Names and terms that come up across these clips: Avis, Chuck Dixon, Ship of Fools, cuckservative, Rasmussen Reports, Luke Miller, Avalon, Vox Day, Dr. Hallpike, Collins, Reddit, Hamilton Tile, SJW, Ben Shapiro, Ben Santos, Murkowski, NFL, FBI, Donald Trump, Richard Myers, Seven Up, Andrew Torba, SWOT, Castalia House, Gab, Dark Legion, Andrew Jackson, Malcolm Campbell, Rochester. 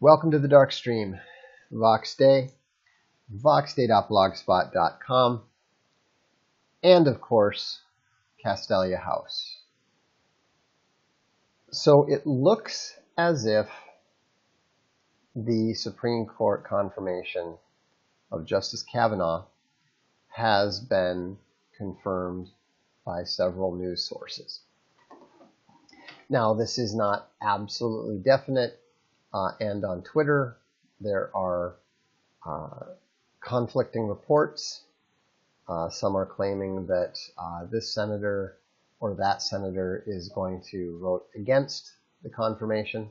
Welcome to the Dark Stream, Vox Day, voxday.blogspot.com, and of course, Castalia House. So it looks as if the Supreme Court confirmation of Justice Kavanaugh has been confirmed by several news sources. Now, this is not absolutely definite. And on Twitter, there are conflicting reports. Some are claiming that this senator or that senator is going to vote against the confirmation.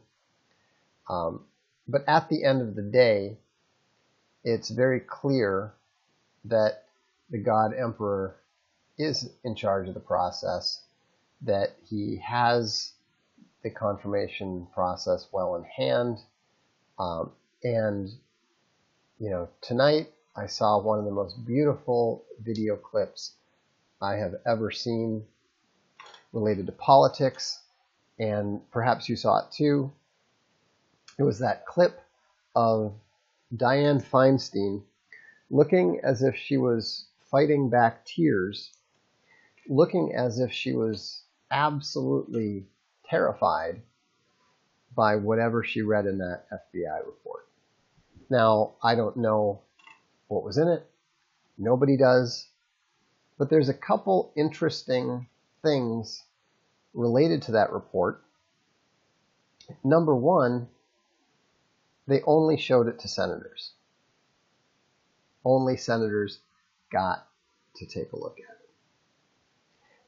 But at the end of the day, it's very clear that the God Emperor is in charge of the process, that he has the confirmation process well in hand. And, you know, tonight I saw one of the most beautiful video clips I have ever seen related to politics, and perhaps you saw it too. It was that clip of Diane Feinstein looking as if she was fighting back tears, looking as if she was absolutely terrified by whatever she read in that FBI report. Now, I don't know what was in it. Nobody does. But there's a couple interesting things related to that report. Number one, they only showed it to senators. Only senators got to take a look at it.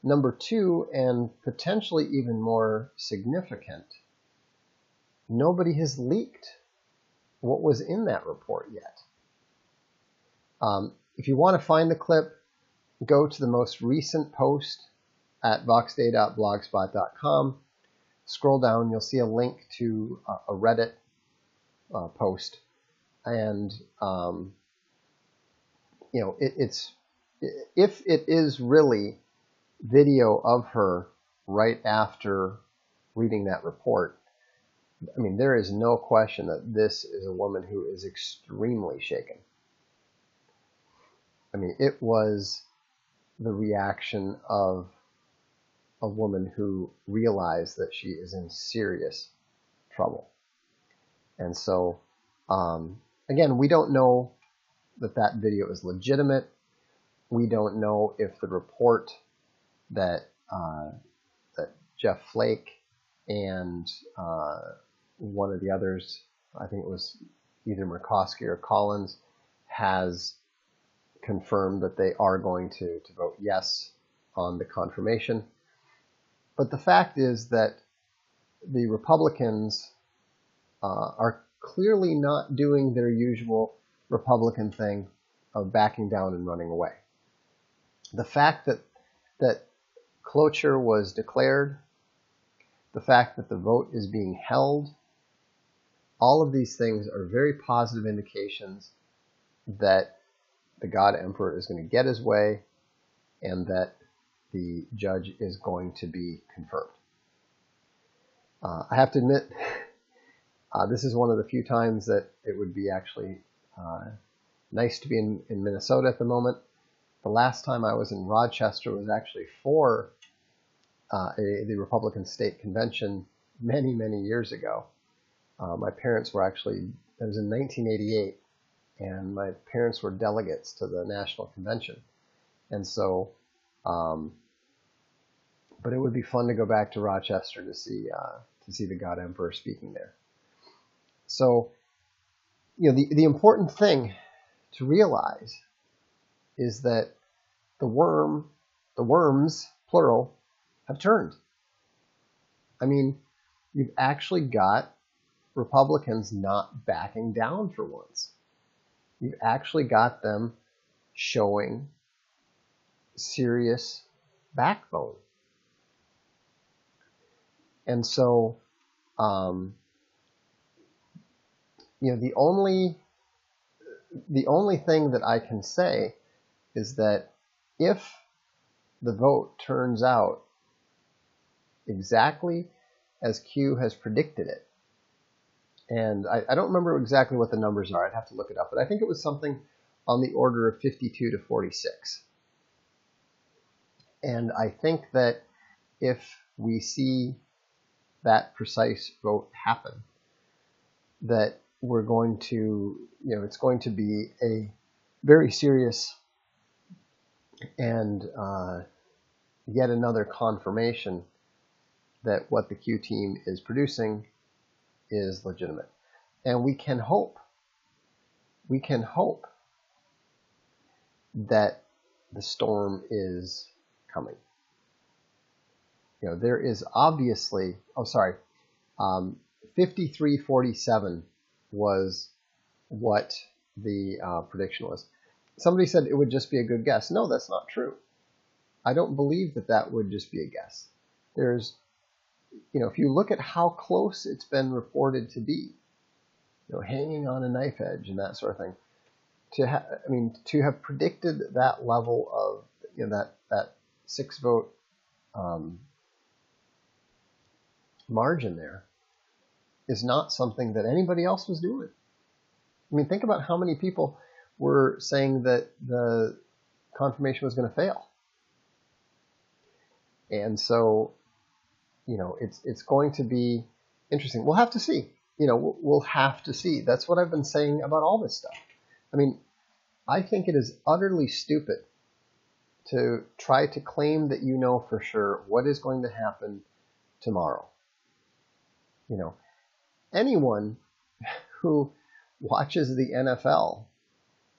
Number two, and potentially even more significant, nobody has leaked what was in that report yet. If you want to find the clip, go to the most recent post at voxday.blogspot.com. Scroll down, you'll see a link to a Reddit post, and you know, if it is really video of her right after reading that report, I mean, there is no question that this is a woman who is extremely shaken. I mean, it was the reaction of a woman who realized that she is in serious trouble. And so, again, we don't know that that video is legitimate. We don't know if the report that Jeff Flake and one of the others, I think it was either Murkowski or Collins, has confirmed that they are going to vote yes on the confirmation. But the fact is that the Republicans are clearly not doing their usual Republican thing of backing down and running away. The fact that cloture was declared, the fact that the vote is being held, all of these things are very positive indications that the God Emperor is going to get his way and that the judge is going to be confirmed. I have to admit, this is one of the few times that it would be actually nice to be in Minnesota at the moment. The last time I was in Rochester was actually for the Republican State Convention many, many years ago. My parents were actually, it was in 1988, and my parents were delegates to the National Convention. And so, but it would be fun to go back to Rochester to see the God Emperor speaking there. So, you know, the important thing to realize is that the worms, plural, have turned. I mean, you've actually got Republicans not backing down for once. You've actually got them showing serious backbone. And so, you know, the only thing that I can say is that if the vote turns out exactly as Q has predicted it, And I don't remember exactly what the numbers are. I'd have to look it up. But I think it was something on the order of 52 to 46. And I think that if we see that precise vote happen, that we're going to, you know, it's going to be a very serious and yet another confirmation that what the Q team is producing is legitimate. And we can hope that the storm is coming. You know, there is obviously, 5347 was what the prediction was. Somebody said it would just be a good guess. No, that's not true. I don't believe that that would just be a guess. There's, you know, if you look at how close it's been reported to be, you know, hanging on a knife edge and that sort of thing, to have predicted that level of, you know, that 6-vote margin there is not something that anybody else was doing. I mean, think about how many people were saying that the confirmation was going to fail. And so, you know, it's going to be interesting. We'll have to see. You know, we'll have to see. That's what I've been saying about all this stuff. I mean, I think it is utterly stupid to try to claim that you know for sure what is going to happen tomorrow. You know, anyone who watches the NFL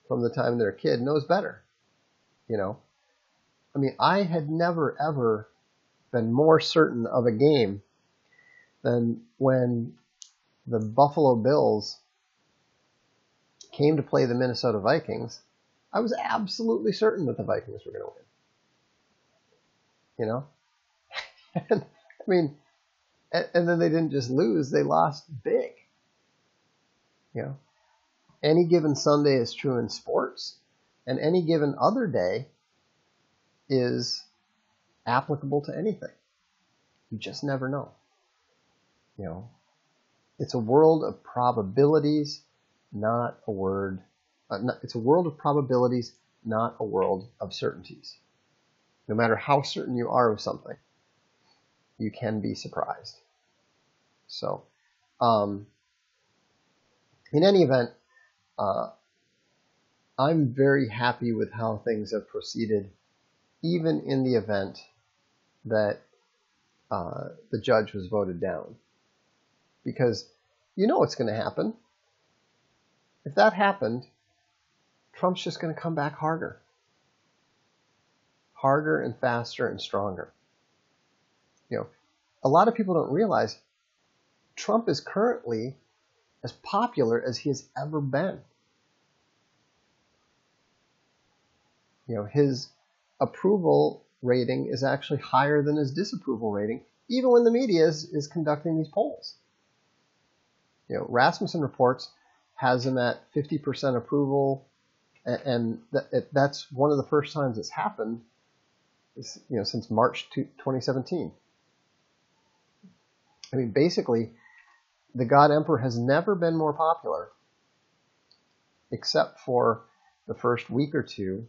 from the time they're a kid knows better. You know, I mean, I had never, ever been more certain of a game than when the Buffalo Bills came to play the Minnesota Vikings. I was absolutely certain that the Vikings were going to win. You know? And, I mean, and then they didn't just lose, they lost big. You know? Any given Sunday is true in sports, and any given other day is applicable to anything. You just never know. You know? It's a world of probabilities, not a word. It's a world of probabilities, not a world of certainties. No matter how certain you are of something, you can be surprised. So, in any event, I'm very happy with how things have proceeded, even in the event that the judge was voted down. Because you know what's going to happen. If that happened, Trump's just going to come back harder. Harder and faster and stronger. You know, a lot of people don't realize Trump is currently as popular as he has ever been. You know, his approval rating is actually higher than his disapproval rating, even when the media is conducting these polls. You know, Rasmussen Reports has him at 50% approval, and that's one of the first times it's happened, you know, since March 2017. I mean, basically, the God Emperor has never been more popular, except for the first week or two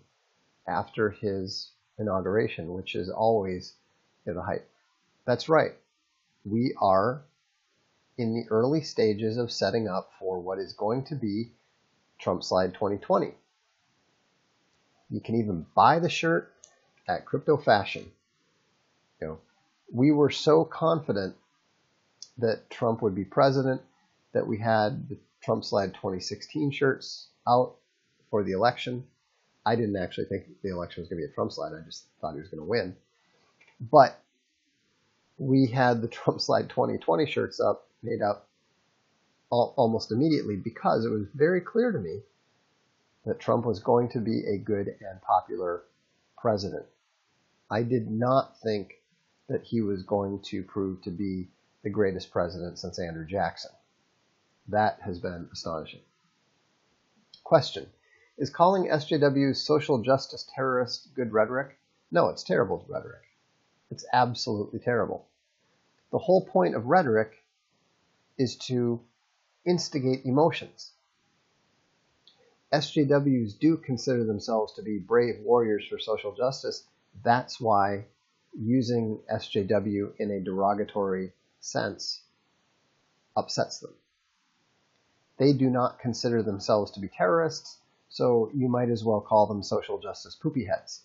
after his inauguration, which is always, you know, the hype. That's right. We are in the early stages of setting up for what is going to be Trump Slide 2020. You can even buy the shirt at Crypto Fashion. You know, we were so confident that Trump would be president that we had the Trump Slide 2016 shirts out for the election. I didn't actually think the election was going to be a Trump slide. I just thought he was going to win. But we had the Trump Slide 2020 shirts up, made up almost immediately, because it was very clear to me that Trump was going to be a good and popular president. I did not think that he was going to prove to be the greatest president since Andrew Jackson. That has been astonishing. Question: is calling SJW's social justice terrorists good rhetoric? No, it's terrible rhetoric. It's absolutely terrible. The whole point of rhetoric is to instigate emotions. SJWs do consider themselves to be brave warriors for social justice. That's why using SJW in a derogatory sense upsets them. They do not consider themselves to be terrorists, so you might as well call them social justice poopy heads.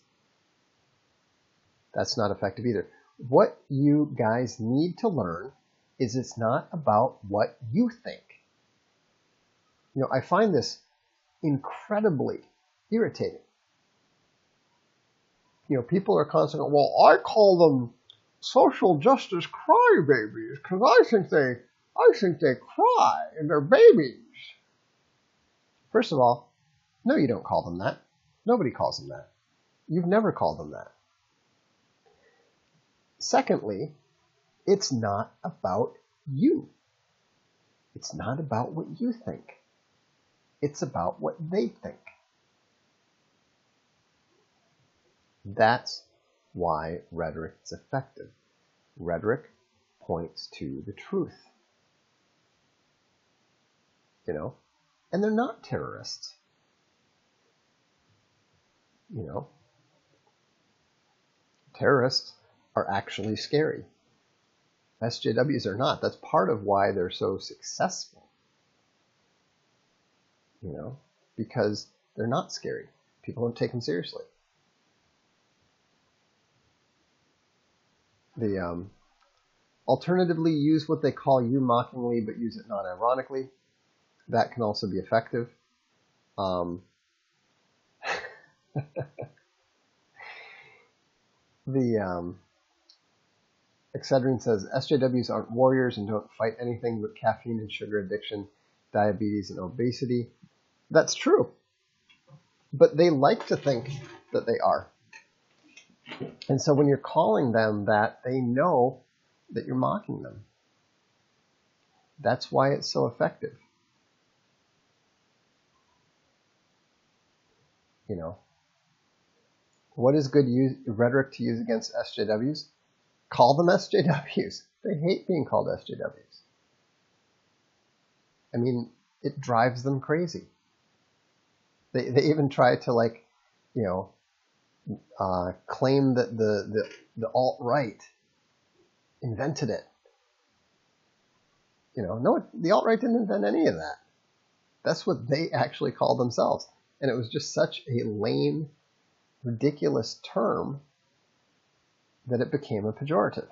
That's not effective either. What you guys need to learn is it's not about what you think. You know, I find this incredibly irritating. You know, people are constantly, well, I call them social justice crybabies because I think they cry and they're babies. First of all, no, you don't call them that. Nobody calls them that. You've never called them that. Secondly, it's not about you. It's not about what you think. It's about what they think. That's why rhetoric is effective. Rhetoric points to the truth. You know? And they're not terrorists. You know? Terrorists are actually scary. SJWs are not. That's part of why they're so successful. You know? Because they're not scary. People don't take them seriously. The alternatively, use what they call you mockingly, but use it non-ironically. That can also be effective. Excedrin says, SJWs aren't warriors and don't fight anything but caffeine and sugar addiction, diabetes and obesity. That's true. But they like to think that they are. And so when you're calling them that, they know that you're mocking them. That's why it's so effective. You know, what is good rhetoric to use against SJWs? Call them SJWs. They hate being called SJWs. I mean, it drives them crazy. They even try to, like, you know, claim that the alt-right invented it. You know, no, the alt-right didn't invent any of that. That's what they actually call themselves. And it was just such a lame, ridiculous term that it became a pejorative,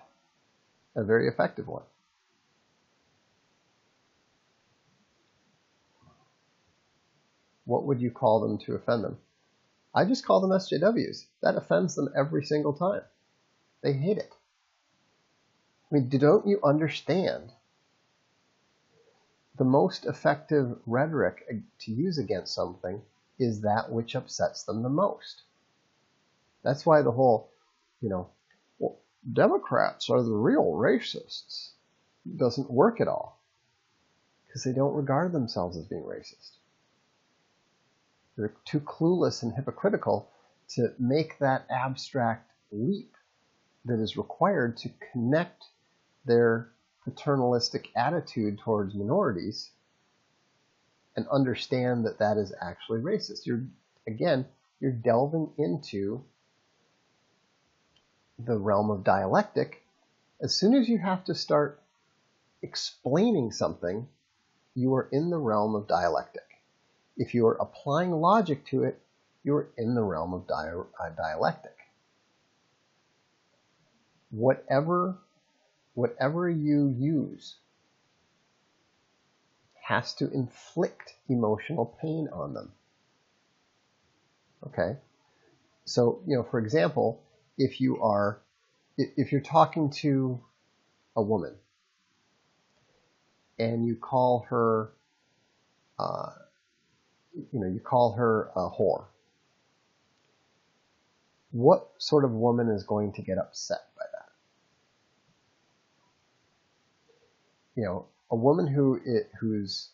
a very effective one. What would you call them to offend them? I just call them SJWs. That offends them every single time. They hate it. I mean, don't you understand? The most effective rhetoric to use against something is that which upsets them the most. That's why the whole, you know, well, Democrats are the real racists doesn't work at all. Because they don't regard themselves as being racist. They're too clueless and hypocritical to make that abstract leap that is required to connect their paternalistic attitude towards minorities and understand that that is actually racist. You're delving into the realm of dialectic. As soon as you have to start explaining something, you are in the realm of dialectic. If you are applying logic to it, you're in the realm of dialectic. Whatever you use has to inflict emotional pain on them. Okay? So, you know, for example, if you're talking to a woman and you call her a whore. What sort of woman is going to get upset by that? You know, a woman whose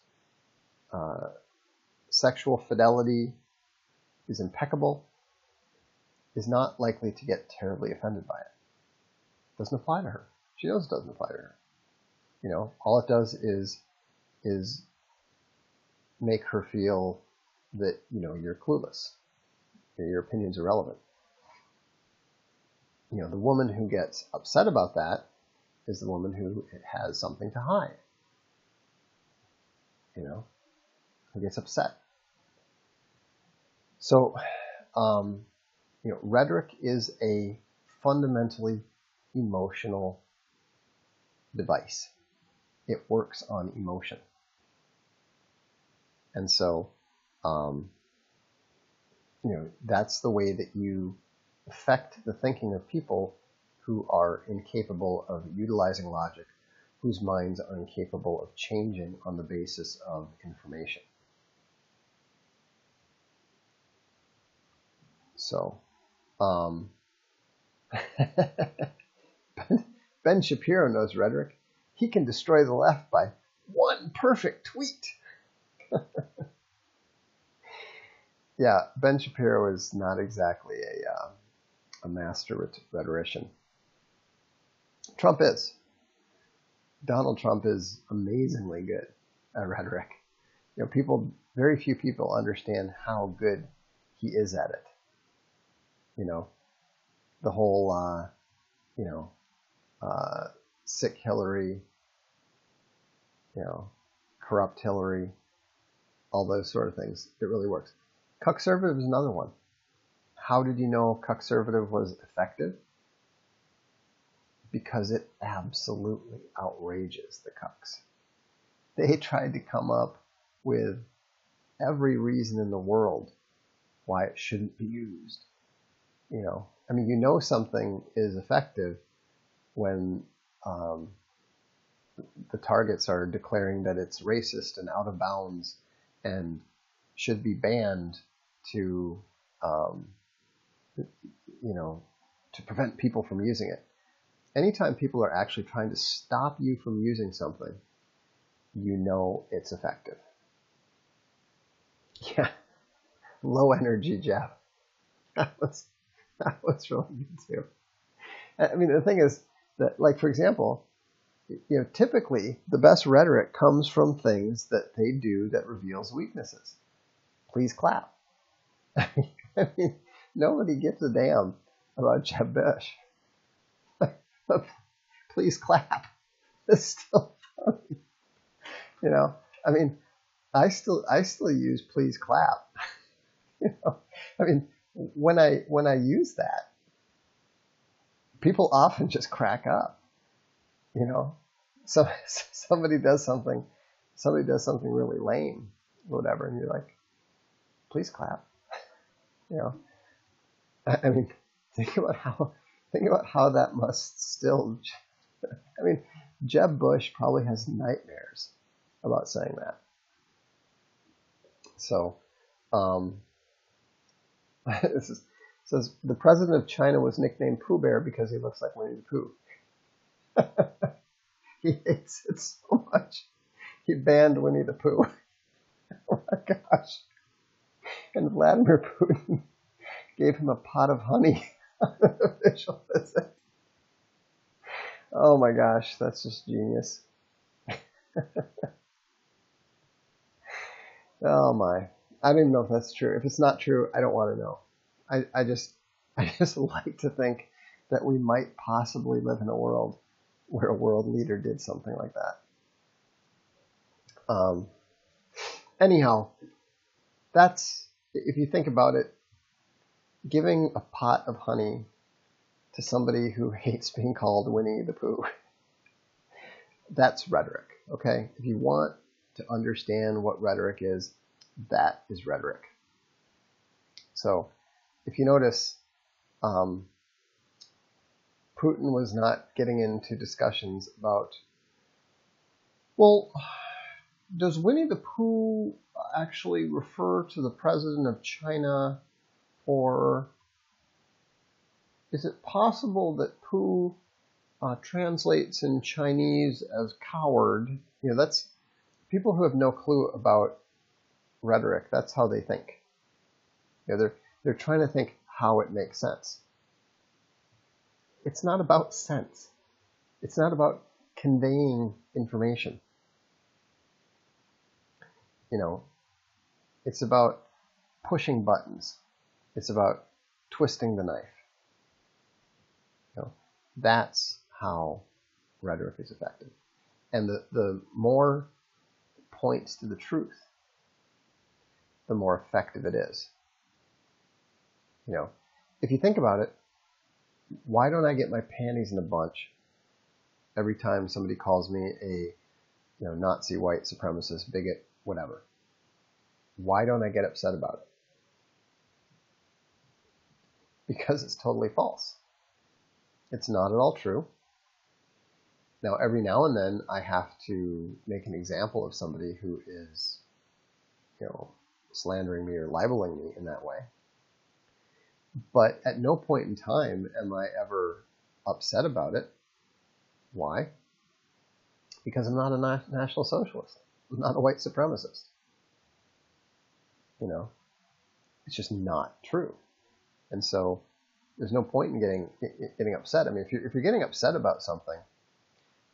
sexual fidelity is impeccable is not likely to get terribly offended by it. It doesn't apply to her. She knows it doesn't apply to her. You know, all it does is make her feel that, you know, you're clueless, your opinion's irrelevant. You know, the woman who gets upset about that is the woman who has something to hide, you know, who gets upset. So, you know, rhetoric is a fundamentally emotional device. It works on emotion. And so, you know, that's the way that you affect the thinking of people who are incapable of utilizing logic, whose minds are incapable of changing on the basis of information. So, Ben Shapiro knows rhetoric. He can destroy the left by one perfect tweet. Yeah, Ben Shapiro is not exactly a master rhetorician. Trump is. Donald Trump is amazingly good at rhetoric. You know, people, very few people understand how good he is at it. You know, the whole, you know, sick Hillary, you know, corrupt Hillary, all those sort of things. It really works. Cuckservative is another one. How did you know cuckservative was effective? Because it absolutely outrages the cucks. They tried to come up with every reason in the world why it shouldn't be used. You know, I mean, you know something is effective when the targets are declaring that it's racist and out of bounds and should be banned to, you know, to prevent people from using it. Anytime people are actually trying to stop you from using something, you know it's effective. Yeah, low energy, Jeff. That was really good too. I mean, the thing is that, like, for example, you know, typically the best rhetoric comes from things that they do that reveals weaknesses. Please clap. I mean, nobody gives a damn about Jeb Bush. Please clap. It's still funny. You know, I mean, I still use please clap. You know, I mean, when I use that, people often just crack up. You know, so somebody does something really lame or whatever, and you're like, please clap. You know, I mean, think about how that must still, I mean, Jeb Bush probably has nightmares about saying that. So, says the president of China was nicknamed Pooh Bear because he looks like Winnie the Pooh. He hates it so much. He banned Winnie the Pooh. Oh my gosh. And Vladimir Putin gave him a pot of honey on an official visit. Oh my gosh, that's just genius. Oh my. I don't even know if that's true. If it's not true, I don't want to know. I just like to think that we might possibly live in a world where a world leader did something like that. Anyhow, that's, if you think about it, giving a pot of honey to somebody who hates being called Winnie the Pooh, that's rhetoric, okay? If you want to understand what rhetoric is, that is rhetoric. So if you notice, Putin was not getting into discussions about, well, does Winnie the Pooh actually refer to the president of China, or is it possible that Pooh translates in Chinese as coward? You know, that's people who have no clue about rhetoric. That's how they think. You know, they're trying to think how it makes sense. It's not about sense. It's not about conveying information. You know, It's about pushing buttons. It's about twisting the knife. You know, that's how rhetoric is effective. And the more points to the truth, the more effective it is. You know, if you think about it, why don't I get my panties in a bunch every time somebody calls me a, you know, Nazi, white supremacist, bigot, whatever? Why don't I get upset about it? Because it's totally false. It's not at all true. Now, every now and then, I have to make an example of somebody who is, you know, slandering me or libeling me in that way. But at no point in time am I ever upset about it. Why? Because I'm not a National Socialist. I'm not a white supremacist. You know, it's just not true. And so there's no point in getting upset. I mean, if you're getting upset about something,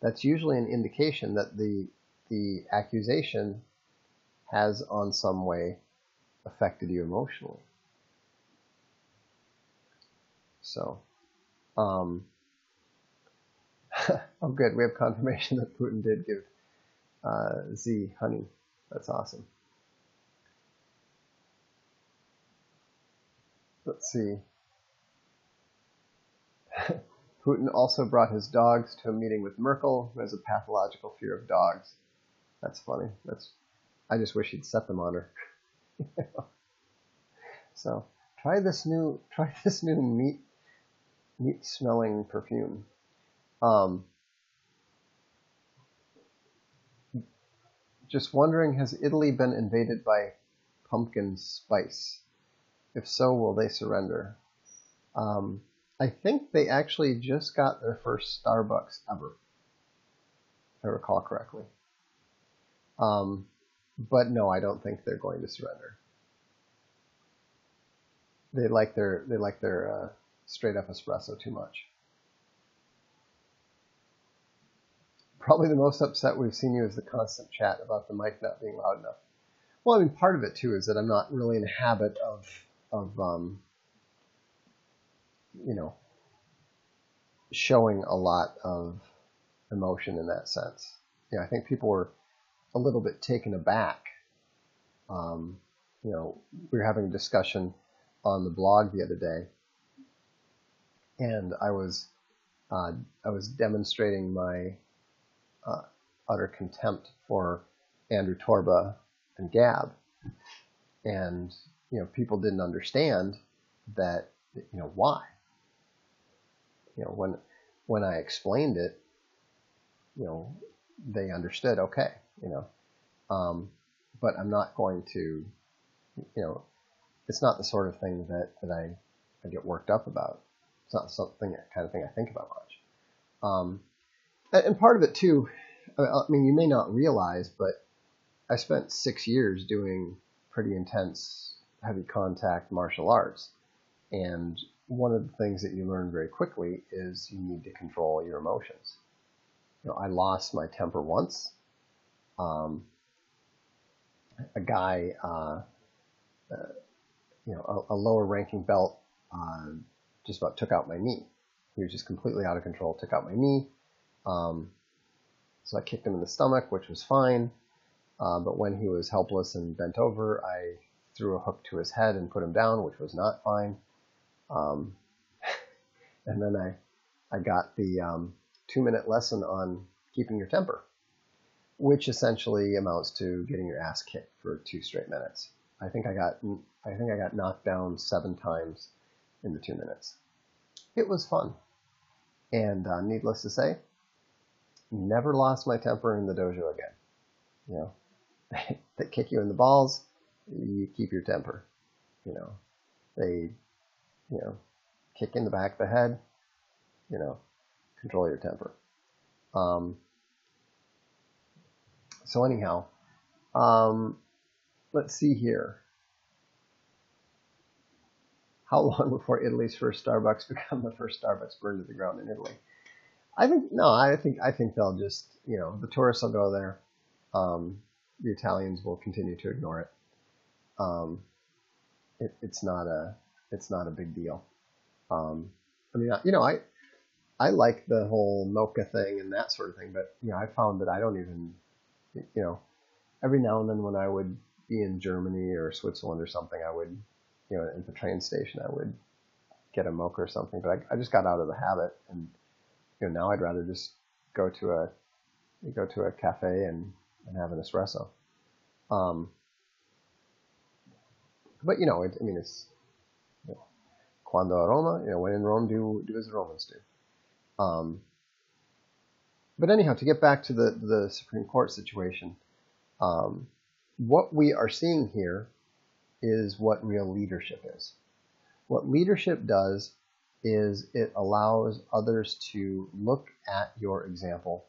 that's usually an indication that the accusation has in some way affected you emotionally. So, oh good, we have confirmation that Putin did give Z honey. That's awesome. Let's see. Putin also brought his dogs to a meeting with Merkel, who has a pathological fear of dogs. That's funny. I just wish he'd set them on her. So try this new meat smelling perfume. Just wondering, has Italy been invaded by pumpkin spice? If so, will they surrender? I think they actually just got their first Starbucks ever, if I recall correctly. But no, I don't think they're going to surrender. They like their straight up espresso too much. Probably the most upset we've seen you is the constant chat about the mic not being loud enough. Well, I mean, part of it too is that I'm not really in the habit of you know, showing a lot of emotion in that sense. You know, I think people were a little bit taken aback. You know, we were having a discussion on the blog the other day, and I was demonstrating my utter contempt for Andrew Torba and Gab, and you know, people didn't understand that. You know why? You know, when I explained it, you know, they understood, okay, you know, but I'm not going to, you know, it's not the sort of thing that I get worked up about. It's not something, kind of thing I think about much. And part of it too, I mean, you may not realize, but I spent 6 years doing pretty intense, heavy contact martial arts. And one of the things that you learn very quickly is you need to control your emotions. You know, I lost my temper once. A guy, you know, a lower-ranking belt, just about took out my knee. He was just completely out of control, took out my knee. So I kicked him in the stomach, which was fine. But when he was helpless and bent over, I threw a hook to his head and put him down, which was not fine. And then I got the 2-minute lesson on keeping your temper, which essentially amounts to getting your ass kicked for 2 straight minutes. I think I got knocked down 7 times in the 2 minutes. It was fun, and needless to say, never lost my temper in the dojo again. You know, they kick you in the balls, you keep your temper. You know, you know, kick in the back of the head, you know, control your temper. So anyhow, let's see here. How long before Italy's first Starbucks become the first Starbucks burned to the ground in Italy? I think they'll just, you know, the tourists will go there. The Italians will continue to ignore it. it's not a big deal. I mean, you know, I like the whole Mocha thing and that sort of thing, but you know, I found that I don't even, you know, every now and then when I would be in Germany or Switzerland or something, I would, you know, at the train station, I would get a Mocha or something, but I just got out of the habit, and you know, now I'd rather just go to a cafe and have an espresso. But you know, I mean, it's, you know, quando a Roma, you know, when in Rome, do as the Romans do. But anyhow, to get back to the Supreme Court situation, what we are seeing here is what real leadership is. What leadership does is it allows others to look at your example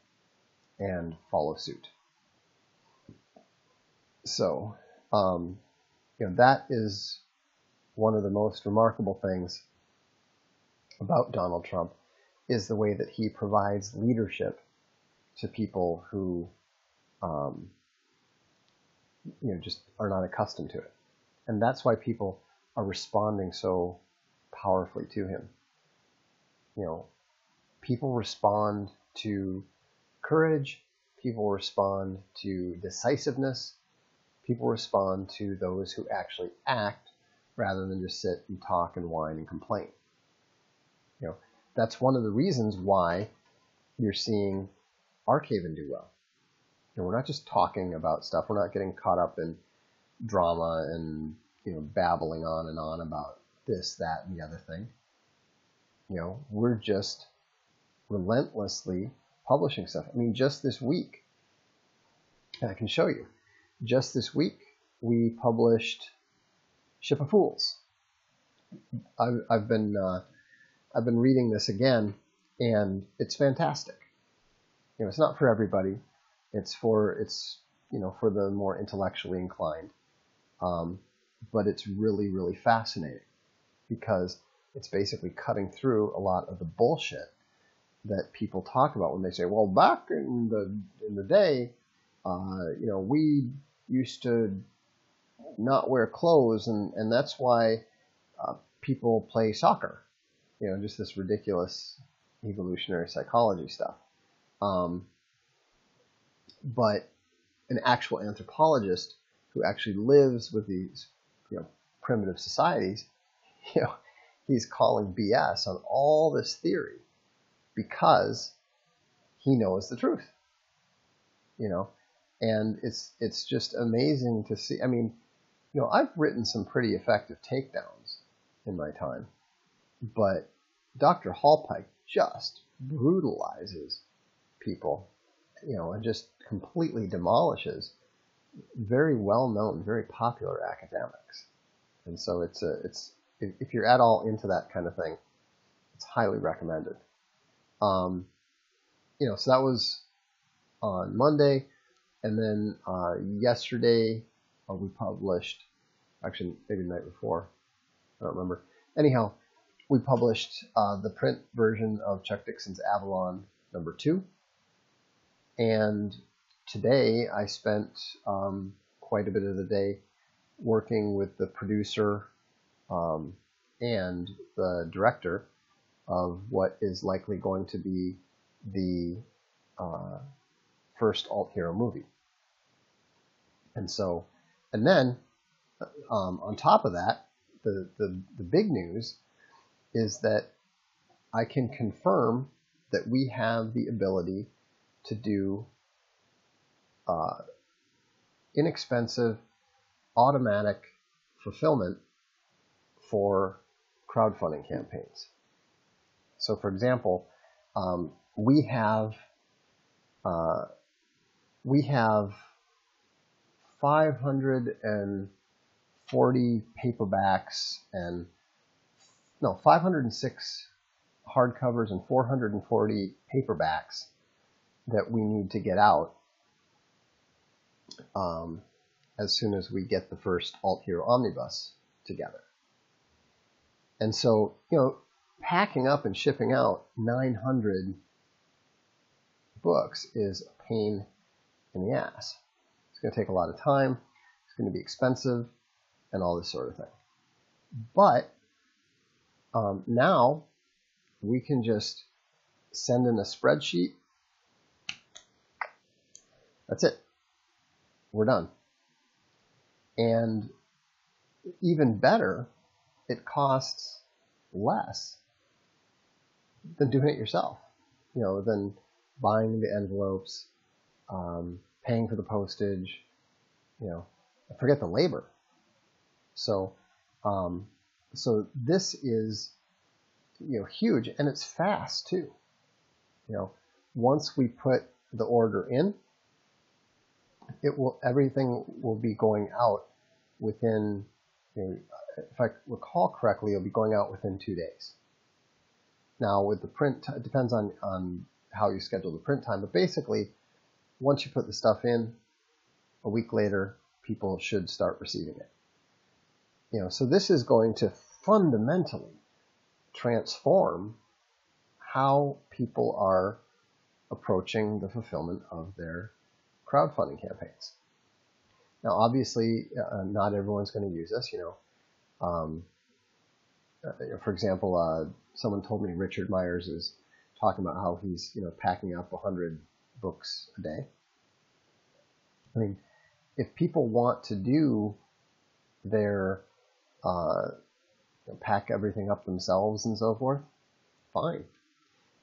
and follow suit. So, you know, that is one of the most remarkable things about Donald Trump, is the way that he provides leadership to people who, you know, just are not accustomed to it. And that's why people are responding so powerfully to him. You know, people respond to courage, people respond to decisiveness, people respond to those who actually act rather than just sit and talk and whine and complain. You know, that's one of the reasons why you're seeing Archaven do well. You know, we're not just talking about stuff. We're not getting caught up in drama and, you know, babbling on and on about this, that, and the other thing. You know, we're just relentlessly publishing stuff. I mean, just this week, and I can show you, just this week, we published Ship of Fools. I've been reading this again, and it's fantastic. You know, it's not for everybody. It's you know, for the more intellectually inclined. But it's really, really fascinating because it's basically cutting through a lot of the bullshit that people talk about when they say, "Well, back in the day, you know, we used to not wear clothes, and that's why people play soccer." You know, just this ridiculous evolutionary psychology stuff. But an actual anthropologist who actually lives with these, you know, primitive societies, you know, he's calling BS on all this theory because he knows the truth. You know, and it's just amazing to see. I mean, you know, I've written some pretty effective takedowns in my time, but Dr. Hallpike just brutalizes people, you know, and just completely demolishes very well-known, very popular academics. And so if you're at all into that kind of thing, it's highly recommended. You know, so that was on Monday. And then yesterday, we published, actually maybe the night before, I don't remember. Anyhow, we published the print version of Chuck Dixon's Avalon #2. And today I spent quite a bit of the day working with the producer and the director of what is likely going to be the first Alt-Hero movie. And so, and then on top of that, the big news is that I can confirm that we have the ability to do inexpensive automatic fulfillment for crowdfunding campaigns. So for example, we have 540 paperbacks and no, 506 hardcovers and 440 paperbacks that we need to get out as soon as we get the first Alt-Hero Omnibus together. And so, you know, packing up and shipping out 900 books is a pain in the ass. It's going to take a lot of time. It's going to be expensive. and all this sort of thing. But now we can just send in a spreadsheet. That's it. We're done. And even better, it costs less than doing it yourself, you know, than buying the envelopes, paying for the postage, you know, forget the labor. So, so this is, you know, huge, and it's fast too. You know, once we put the order in, it will, everything will be going out within, you know, if I recall correctly, it'll be going out within 2 days. Now with the print, it depends on how you schedule the print time, but basically once you put the stuff in, a week later, people should start receiving it. You know, so this is going to fundamentally transform how people are approaching the fulfillment of their crowdfunding campaigns. Now, obviously, not everyone's going to use this, you know. For example, someone told me Richard Myers is talking about how he's, you know, packing up 100 books a day. I mean, if people want to do their, pack everything up themselves and so forth, fine.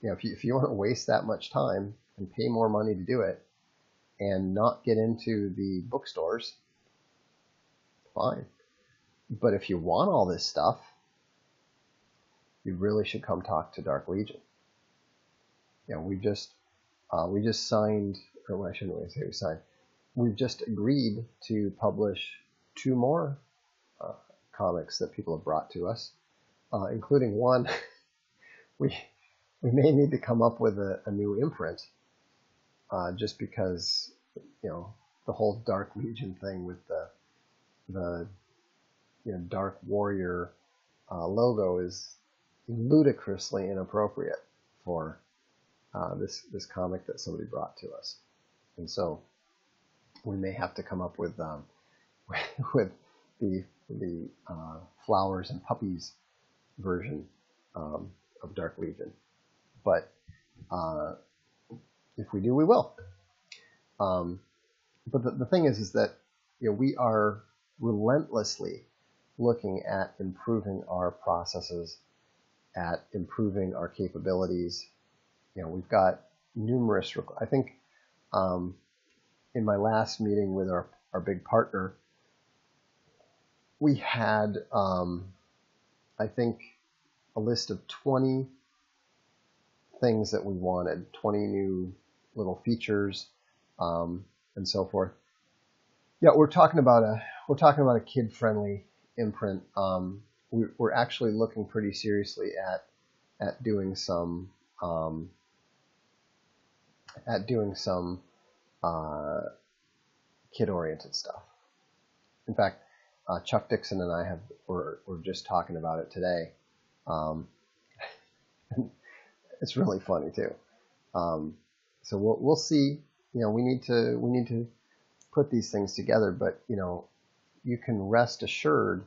You know, if you want to waste that much time and pay more money to do it, and not get into the bookstores, fine. But if you want all this stuff, you really should come talk to Dark Legion. You know, we just signed, or well, I shouldn't really say we signed. We've just agreed to publish 2 more comics that people have brought to us, including one. we may need to come up with a new imprint. Just because, you know, the whole Dark Legion thing with the you know, Dark Warrior logo is ludicrously inappropriate for this comic that somebody brought to us, and so we may have to come up with the flowers and puppies version of Dark Legion, but. If we do, we will. But the thing is that, you know, we are relentlessly looking at improving our processes, at improving our capabilities. You know, we've got numerous, I think in my last meeting with our big partner, we had, I think, a list of 20 things that we wanted, 20 new little features, and so forth. Yeah, we're talking about a kid-friendly imprint. We're actually looking pretty seriously at doing some kid-oriented stuff. In fact, Chuck Dixon and I were just talking about it today. It's really funny too. So we'll see. You know, we need to put these things together, but you know, you can rest assured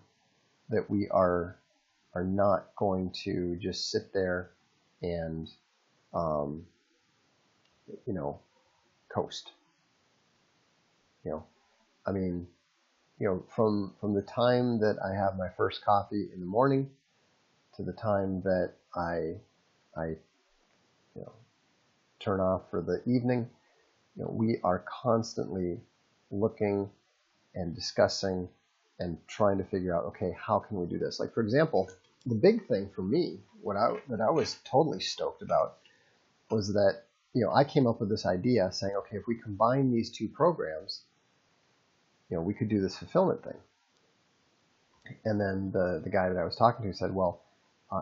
that we are not going to just sit there and you know, coast. You know, I mean, you know, from the time that I have my first coffee in the morning to the time that I you know, turn off for the evening, you know, we are constantly looking and discussing and trying to figure out, okay, how can we do this? Like, for example, the big thing for me, that I was totally stoked about was that, you know, I came up with this idea saying, okay, if we combine these 2 programs, you know, we could do this fulfillment thing. And then the guy that I was talking to said, well,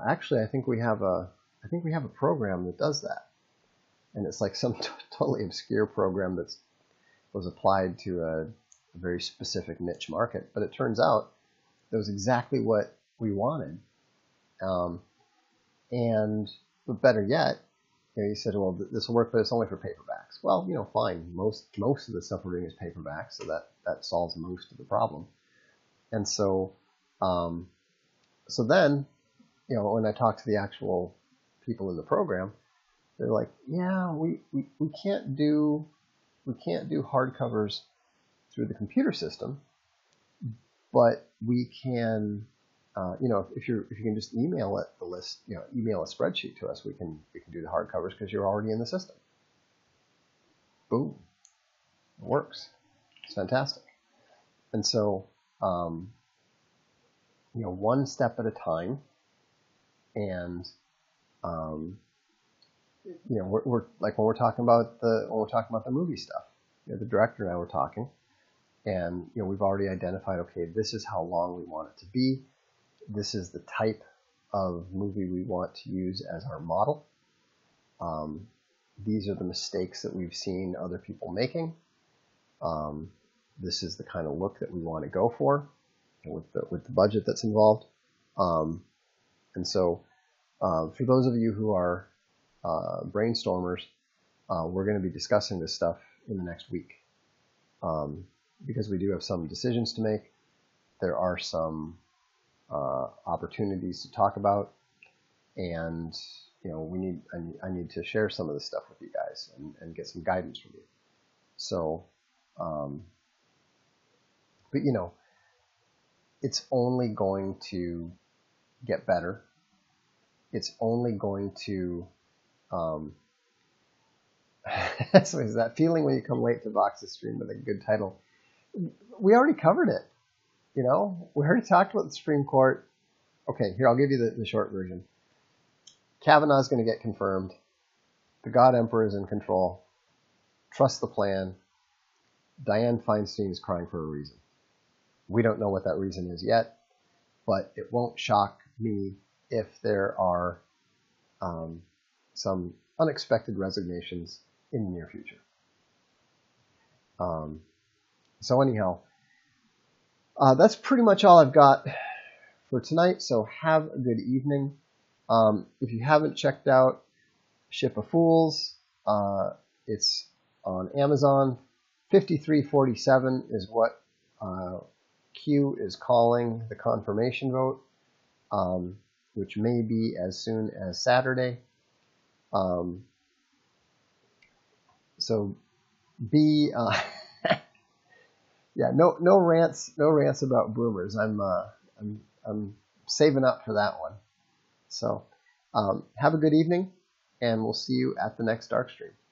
actually, I think we have a program that does that. And it's like some totally obscure program that was applied to a very specific niche market. But it turns out that was exactly what we wanted. But better yet, you know, he said, well, this will work, but it's only for paperbacks. Well, you know, fine. Most of the stuff we're doing is paperbacks, so that solves most of the problem. And so, so then, you know, when I talked to the actual people in the program, they're like, yeah, we can't do, hardcovers through the computer system, but we can, you know, if you can just email it, the list, you know, email a spreadsheet to us, we can do the hardcovers because you're already in the system. Boom. It works. It's fantastic. And so, you know, one step at a time, and, you know, we're like when we're talking about the movie stuff, you know, the director and I were talking, and you know, we've already identified, okay, this is how long we want it to be, this is the type of movie we want to use as our model. These are the mistakes that we've seen other people making. This is the kind of look that we want to go for, and with the budget that's involved. And so, for those of you who are brainstormers, we're going to be discussing this stuff in the next week, because we do have some decisions to make. There are some opportunities to talk about, and you know, we need I need to share some of this stuff with you guys and get some guidance from you. So, but you know, it's only going to get better. It's only going to so is that feeling when you come late to Vox's stream with a good title? We already covered it. You know, we already talked about the Supreme Court. Okay, here, I'll give you the short version. Kavanaugh's going to get confirmed. The God Emperor is in control. Trust the plan. Diane Feinstein is crying for a reason. We don't know what that reason is yet, but it won't shock me if there are some unexpected resignations in the near future. So anyhow, that's pretty much all I've got for tonight. So have a good evening. If you haven't checked out Ship of Fools, it's on Amazon. 5347 is what Q is calling the confirmation vote, which may be as soon as Saturday. So be, yeah, no rants about boomers. I'm saving up for that one. So, have a good evening, and we'll see you at the next dark stream.